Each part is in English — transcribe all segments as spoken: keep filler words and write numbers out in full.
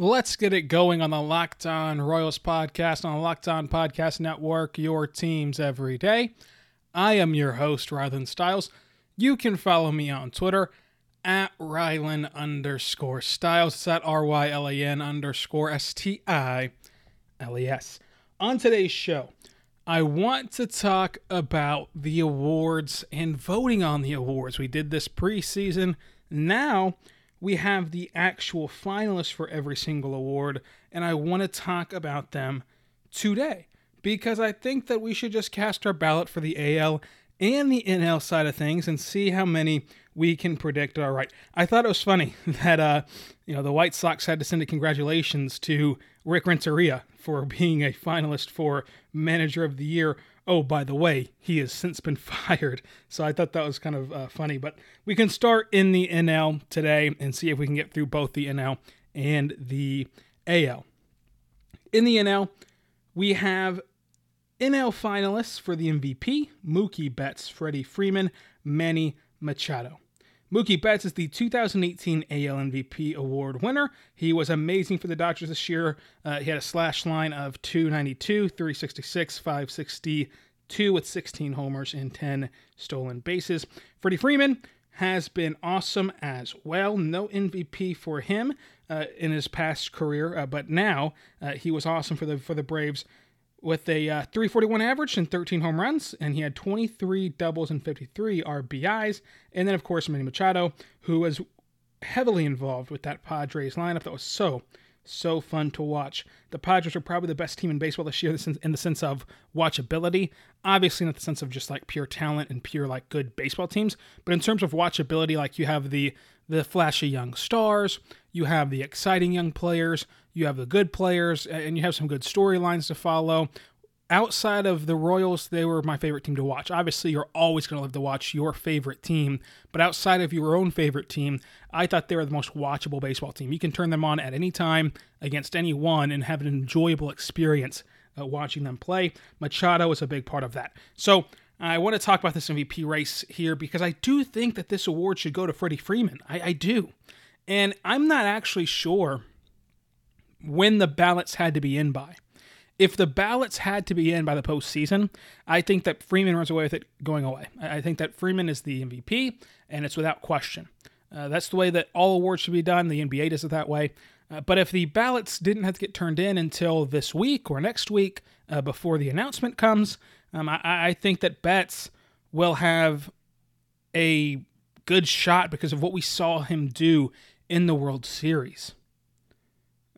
Let's get it going on the Locked On Royals podcast, on the Locked On Podcast Network, your teams every day. I am your host, Rylan Stiles. You can follow me on Twitter, at Rylan underscore Stiles. It's at R Y L A N underscore S T I L E S. On today's show, I want to talk about the awards and voting on the awards. We did this preseason. Now we have the actual finalists for every single award, and I want to talk about them today because I think that we should just cast our ballot for the A L and the N L side of things and see how many we can predict are right. I thought it was funny that uh, you know the White Sox had to send a congratulations to Rick Renteria for being a finalist for Manager of the Year. Oh, by the way, he has since been fired. So I thought that was kind of uh, funny. But we can start in the N L today and see if we can get through both the N L and the A L. In the N L, we have N L finalists for the M V P, Mookie Betts, Freddie Freeman, Manny Machado. Mookie Betts is the two thousand eighteen A L M V P award winner. He was amazing for the Dodgers this year. Uh, he had a slash line of two ninety-two, three sixty-six, five sixty-two with sixteen homers and ten stolen bases. Freddie Freeman has been awesome as well. No M V P for him uh, in his past career, uh, but now uh, he was awesome for the for the Braves with a uh, three forty-one average and thirteen home runs, and he had twenty-three doubles and fifty-three R B Is. And then, of course, Manny Machado, who was heavily involved with that Padres lineup. That was so, so fun to watch. The Padres are probably the best team in baseball this year in the sense of watchability. Obviously, not the sense of just, like, pure talent and pure, like, good baseball teams. But in terms of watchability, like, you have the the flashy young stars, you have the exciting young players, you have the good players, and you have some good storylines to follow. Outside of the Royals, they were my favorite team to watch. Obviously, you're always going to love to watch your favorite team, but outside of your own favorite team, I thought they were the most watchable baseball team. You can turn them on at any time against anyone and have an enjoyable experience uh, watching them play. Machado is a big part of that. So I want to talk about this M V P race here because I do think that this award should go to Freddie Freeman. I, I do. And I'm not actually sure when the ballots had to be in by. If the ballots had to be in by the postseason, I think that Freeman runs away with it going away. I think that Freeman is the M V P, and it's without question. Uh, that's the way that all awards should be done. The N B A does it that way. Uh, but if the ballots didn't have to get turned in until this week or next week uh, before the announcement comes, um, I, I think that Betts will have a good shot because of what we saw him do in the World Series.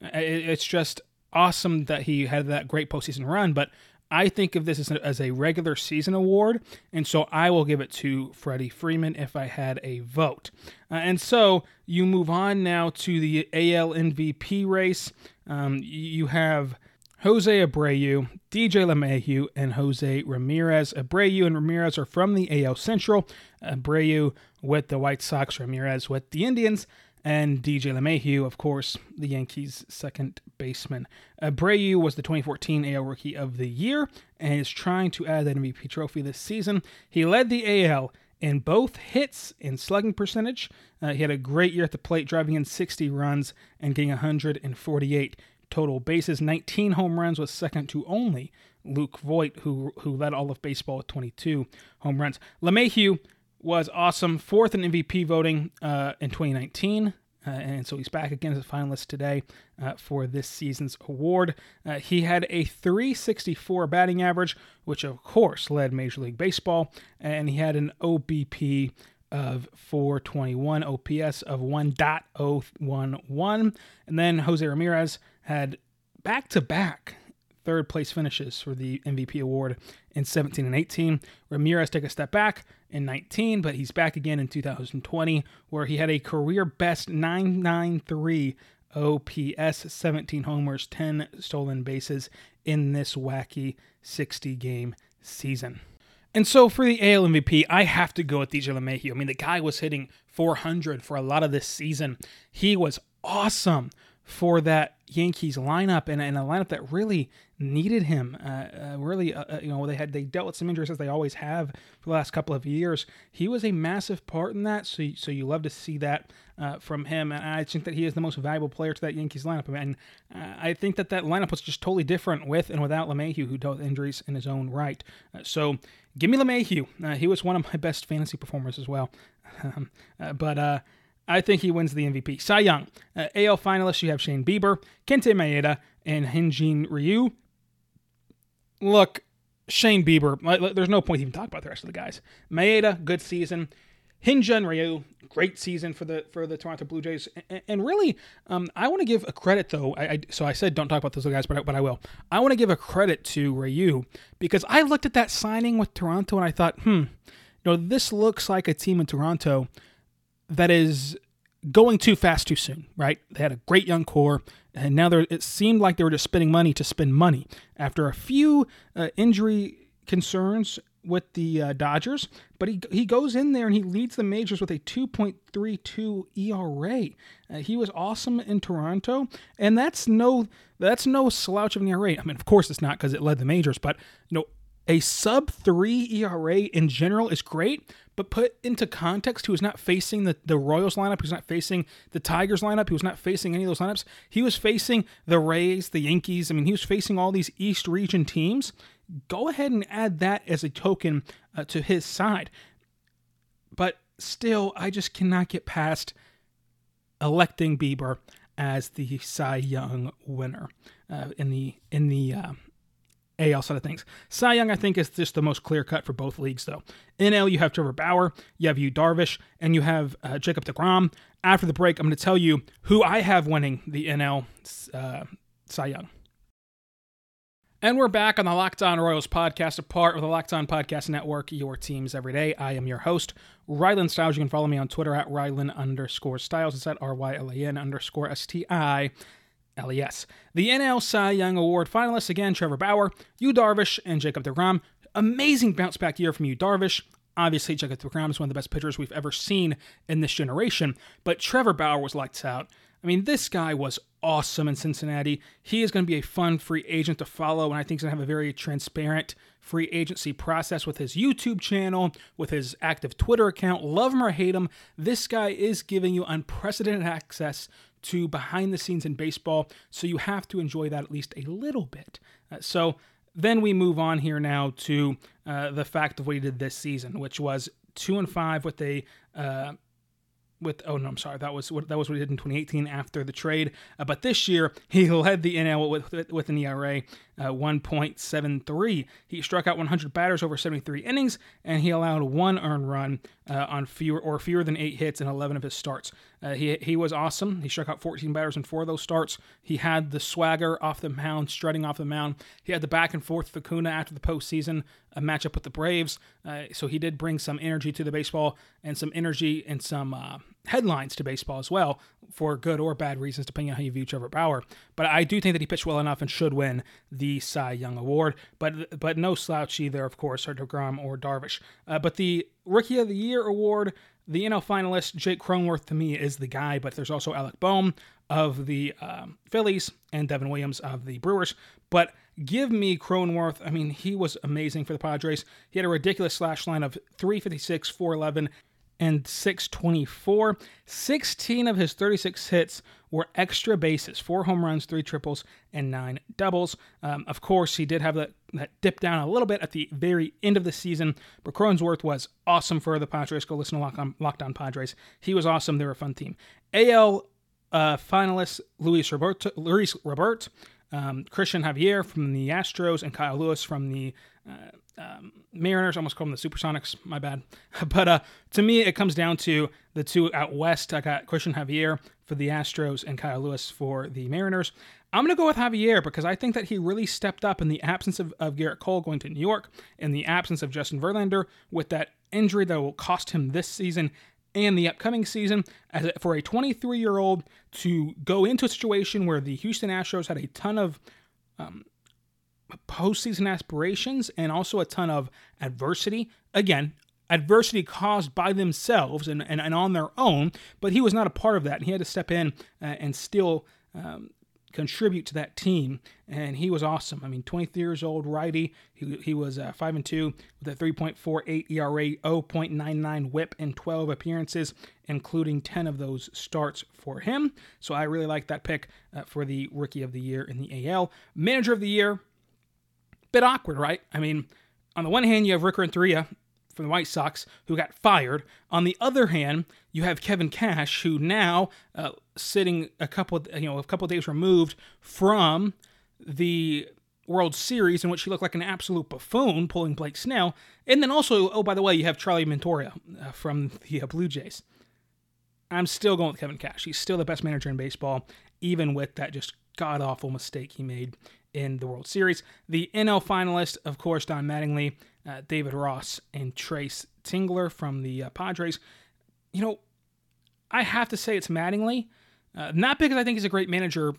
It, it's just awesome that he had that great postseason run, but I think of this as a, as a regular season award, and so I will give it to Freddie Freeman if I had a vote. Uh, and so you move on now to the A L M V P race. Um, you have Jose Abreu, D J LeMahieu, and Jose Ramirez. Abreu and Ramirez are from the A L Central. Abreu with the White Sox, Ramirez with the Indians, and D J LeMahieu, of course, the Yankees' second baseman. Abreu was the twenty fourteen A L Rookie of the Year and is trying to add that M V P trophy this season. He led the A L in both hits and slugging percentage. Uh, he had a great year at the plate, driving in sixty runs and getting one hundred forty-eight total bases. nineteen home runs was second to only Luke Voigt, who, who led all of baseball with twenty-two home runs. LeMahieu was awesome. Fourth in M V P voting uh, in twenty nineteen. Uh, and so he's back again as a finalist today uh, for this season's award. Uh, he had a three sixty-four batting average, which of course led Major League Baseball. And he had an O B P of four twenty-one, O P S of one point oh one one. And then Jose Ramirez had back-to-back third place finishes for the M V P award in seventeen and eighteen. Ramirez took a step back in nineteen, but he's back again in two thousand twenty, where he had a career best nine ninety-three O P S, seventeen homers, ten stolen bases in this wacky sixty-game season. And so for the A L M V P, I have to go with D J LeMahieu. I mean, the guy was hitting four hundred for a lot of this season. He was awesome for that Yankees lineup, and, and a lineup that really needed him. Uh, uh, really, uh, you know, they had they dealt with some injuries as they always have for the last couple of years. He was a massive part in that, so you, so you love to see that uh, from him. And I think that he is the most valuable player to that Yankees lineup. I mean, and I think that that lineup was just totally different with and without LeMahieu, who dealt with injuries in his own right. Uh, so give me LeMahieu. Uh, he was one of my best fantasy performers as well. Um, uh, but uh, I think he wins the M V P. Cy Young. Uh, A L finalists, you have Shane Bieber, Kenta Maeda, and Hyun-jin Ryu. Look, Shane Bieber, there's no point to even talk about the rest of the guys. Maeda, good season. Hyun-jin Ryu, great season for the for the Toronto Blue Jays. And, and really, um, I want to give a credit, though. I, I So I said don't talk about those guys, but I, but I will. I want to give a credit to Ryu because I looked at that signing with Toronto and I thought, hmm, you know, this looks like a team in Toronto that is going too fast too soon, right? They had a great young core, and now it seemed like they were just spending money to spend money. After a few uh, injury concerns with the uh, Dodgers, but he he goes in there and he leads the majors with a two point three two E R A. Uh, he was awesome in Toronto, and that's no that's no slouch of an E R A. I mean, of course it's not because it led the majors, but you know, a sub three E R A in general is great, but put into context, he was not facing the, the Royals lineup. He was not facing the Tigers lineup. He was not facing any of those lineups. He was facing the Rays, the Yankees. I mean, he was facing all these East Region teams. Go ahead and add that as a token uh, to his side. But still, I just cannot get past electing Bieber as the Cy Young winner uh, in the in the. Uh, A L side of things. Cy Young, I think, is just the most clear-cut for both leagues, though. N L, you have Trevor Bauer, you have Yu Darvish, and you have uh, Jacob DeGrom. After the break, I'm going to tell you who I have winning the N L uh, Cy Young. And we're back on the Locked On Royals podcast, a part of the Locked On Podcast Network, your teams every day. I am your host, Rylan Stiles. You can follow me on Twitter at Rylan underscore Stiles. It's at R Y L A N underscore S T I. L E S. The N L Cy Young Award finalists, again, Trevor Bauer, Yu Darvish, and Jacob DeGrom. Amazing bounce-back year from Yu Darvish. Obviously, Jacob DeGrom is one of the best pitchers we've ever seen in this generation, but Trevor Bauer was lights out. I mean, this guy was awesome in Cincinnati. He is going to be a fun free agent to follow, and I think he's going to have a very transparent free agency process with his YouTube channel, with his active Twitter account. Love him or hate him, this guy is giving you unprecedented access to behind the scenes in baseball, so you have to enjoy that at least a little bit. Uh, so then we move on here now to uh, the fact of what he did this season, which was two and five with a uh, with oh no, I'm sorry, that was what that was what he did in twenty eighteen after the trade. Uh, but this year he led the N L with with an E R A uh, one point seven three. He struck out one hundred batters over seventy-three innings, and he allowed one earned run Uh, on fewer or fewer than eight hits in eleven of his starts. Uh, he he was awesome. He struck out fourteen batters in four of those starts. He had the swagger off the mound, strutting off the mound. He had the back and forth with Acuna after the postseason a matchup with the Braves. Uh, so he did bring some energy to the baseball and some energy and some uh, headlines to baseball as well, for good or bad reasons, depending on how you view Trevor Bauer. But I do think that he pitched well enough and should win the Cy Young Award. But but no slouch either, of course, or DeGrom or Darvish. Uh, but the Rookie of the Year Award, the N L finalist, Jake Cronenworth, to me, is the guy, but there's also Alec Bohm of the um, Phillies and Devin Williams of the Brewers. But give me Cronenworth. I mean, he was amazing for the Padres. He had a ridiculous slash line of three fifty-six, four eleven, and six twenty-four. sixteen of his thirty-six hits were extra bases, four home runs, three triples, and nine doubles. Um, of course, he did have that, that dip down a little bit at the very end of the season, but Cronenworth was awesome for the Padres. Go listen to Lock on, Locked On Padres. He was awesome. They were a fun team. A L uh, finalists, Luis Robert, Luis Robert um, Cristian Javier from the Astros, and Kyle Lewis from the uh, Um, Mariners. Almost called them the Supersonics. My bad. But uh, to me, it comes down to the two out west. I got Cristian Javier for the Astros and Kyle Lewis for the Mariners. I'm going to go with Javier because I think that he really stepped up in the absence of, of Garrett Cole going to New York, in the absence of Justin Verlander with that injury that will cost him this season and the upcoming season. As for a twenty-three-year-old to go into a situation where the Houston Astros had a ton of um, postseason aspirations and also a ton of adversity. Again, adversity caused by themselves and, and, and on their own, but he was not a part of that. And he had to step in uh, and still um, contribute to that team. And he was awesome. I mean, twenty-three years old, righty. He, he was uh, five and two with a three point four eight E R A, point nine nine whip in twelve appearances, including ten of those starts for him. So I really like that pick uh, for the Rookie of the Year in the A L. Manager of the Year, bit awkward, right? I mean, on the one hand, you have Rick Renteria from the White Sox, who got fired. On the other hand, you have Kevin Cash, who now uh, sitting a couple, you know, a couple days removed from the World Series, in which he looked like an absolute buffoon, pulling Blake Snell. And then also, oh by the way, you have Charlie Montoyo uh, from the uh, Blue Jays. I'm still going with Kevin Cash. He's still the best manager in baseball, even with that just god awful mistake he made in the World Series. The N L finalists, of course, Don Mattingly, uh, David Ross, and Trace Tingler from the uh, Padres. You know, I have to say it's Mattingly, uh, not because I think he's a great manager,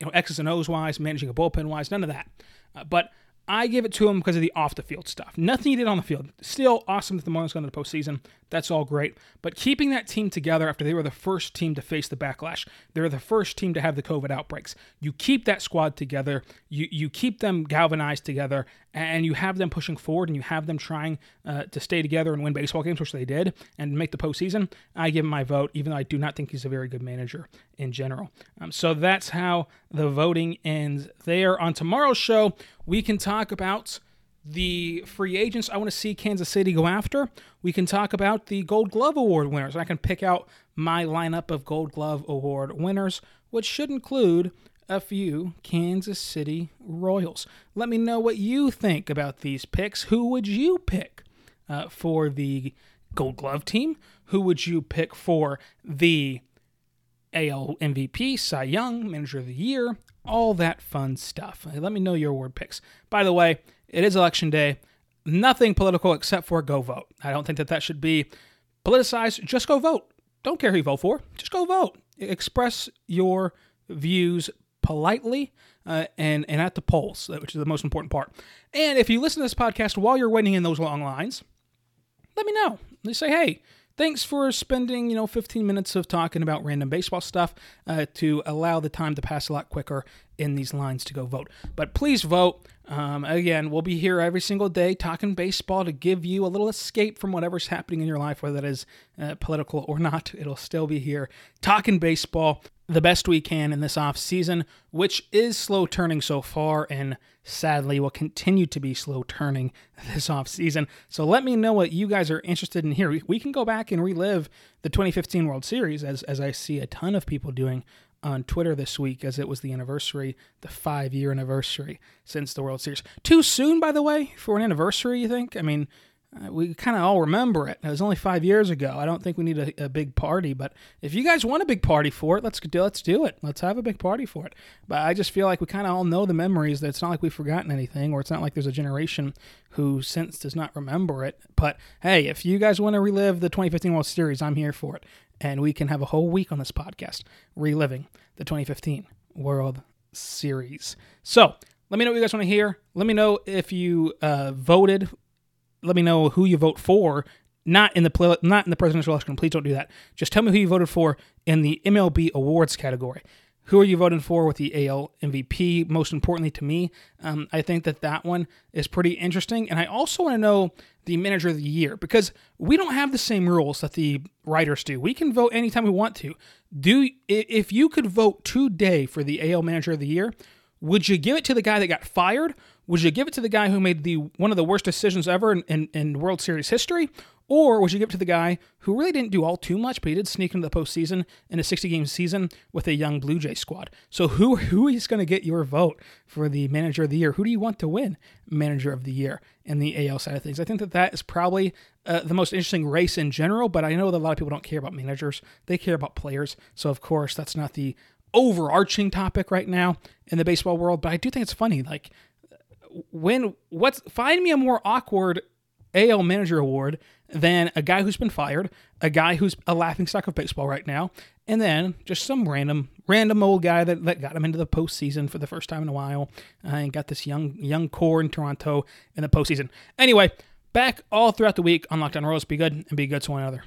you know, X's and O's wise, managing a bullpen wise, none of that. Uh, but I give it to him because of the off the field stuff. Nothing he did on the field. Still awesome that the Marlins got into the postseason. That's all great. But keeping that team together after they were the first team to face the backlash, they were the first team to have the COVID outbreaks. You keep that squad together. You you keep them galvanized together, and you have them pushing forward, and you have them trying uh, to stay together and win baseball games, which they did, and make the postseason. I give him my vote, even though I do not think he's a very good manager in general. Um, so that's how the voting ends there. On tomorrow's show, we can talk about the free agents I want to see Kansas City go after. We can talk about the Gold Glove Award winners. I can pick out my lineup of Gold Glove Award winners, which should include a few Kansas City Royals. Let me know what you think about these picks. Who would you pick uh, for the Gold Glove team? Who would you pick for the A L M V P, Cy Young, Manager of the Year, all that fun stuff? Let me know your award picks. By the way, it is Election Day. Nothing political except for go vote. I don't think that that should be politicized. Just go vote. Don't care who you vote for. Just go vote. Express your views politely uh, and, and at the polls, which is the most important part. And if you listen to this podcast while you're waiting in those long lines, let me know. Just say, hey, thanks for spending, you know, fifteen minutes of talking about random baseball stuff uh, to allow the time to pass a lot quicker in these lines to go vote. But please vote. Um, again, we'll be here every single day talking baseball to give you a little escape from whatever's happening in your life, whether that is uh, political or not. It'll still be here talking baseball the best we can in this off season, which is slow turning so far, and sadly will continue to be slow turning this off season. So let me know what you guys are interested in here. We can go back and relive the twenty fifteen World Series, as as I see a ton of people doing on Twitter this week, as it was the anniversary, the five-year anniversary since the World Series. Too soon, by the way, for an anniversary, you think? I mean, uh, we kind of all remember it. It was only five years ago. I don't think we need a, a big party, but if you guys want a big party for it, let's do, let's do it. Let's have a big party for it. But I just feel like we kind of all know the memories, that it's not like we've forgotten anything, or it's not like there's a generation who since does not remember it. But hey, if you guys want to relive the twenty fifteen World Series, I'm here for it. And we can have a whole week on this podcast reliving the twenty fifteen World Series. So let me know what you guys want to hear. Let me know if you uh, voted. Let me know who you vote for. Not in the not in the presidential election. Please don't do that. Just tell me who you voted for in the M L B awards category. Who are you voting for with the A L M V P? Most importantly to me, um, I think that that one is pretty interesting. And I also want to know the Manager of the Year, because we don't have the same rules that the writers do. We can vote anytime we want to. Do if you could vote today for the A L Manager of the Year, would you give it to the guy that got fired? Would you give it to the guy who made the one of the worst decisions ever in, in, in World Series history? Or would you give it to the guy who really didn't do all too much, but he did sneak into the postseason in a sixty-game season with a young Blue Jay squad? So who who is going to get your vote for the Manager of the Year? Who do you want to win Manager of the Year in the A L side of things? I think that that is probably uh, the most interesting race in general, but I know that a lot of people don't care about managers. They care about players. So, of course, that's not the overarching topic right now in the baseball world, but I do think it's funny. Like, when what's find me a more awkward A L Manager Award than a guy who's been fired, a guy who's a laughingstock of baseball right now, and then just some random, random old guy that, that got him into the postseason for the first time in a while, uh, and got this young, young core in Toronto in the postseason. Anyway, back all throughout the week on Locked On Royals. Be good and be good to one another.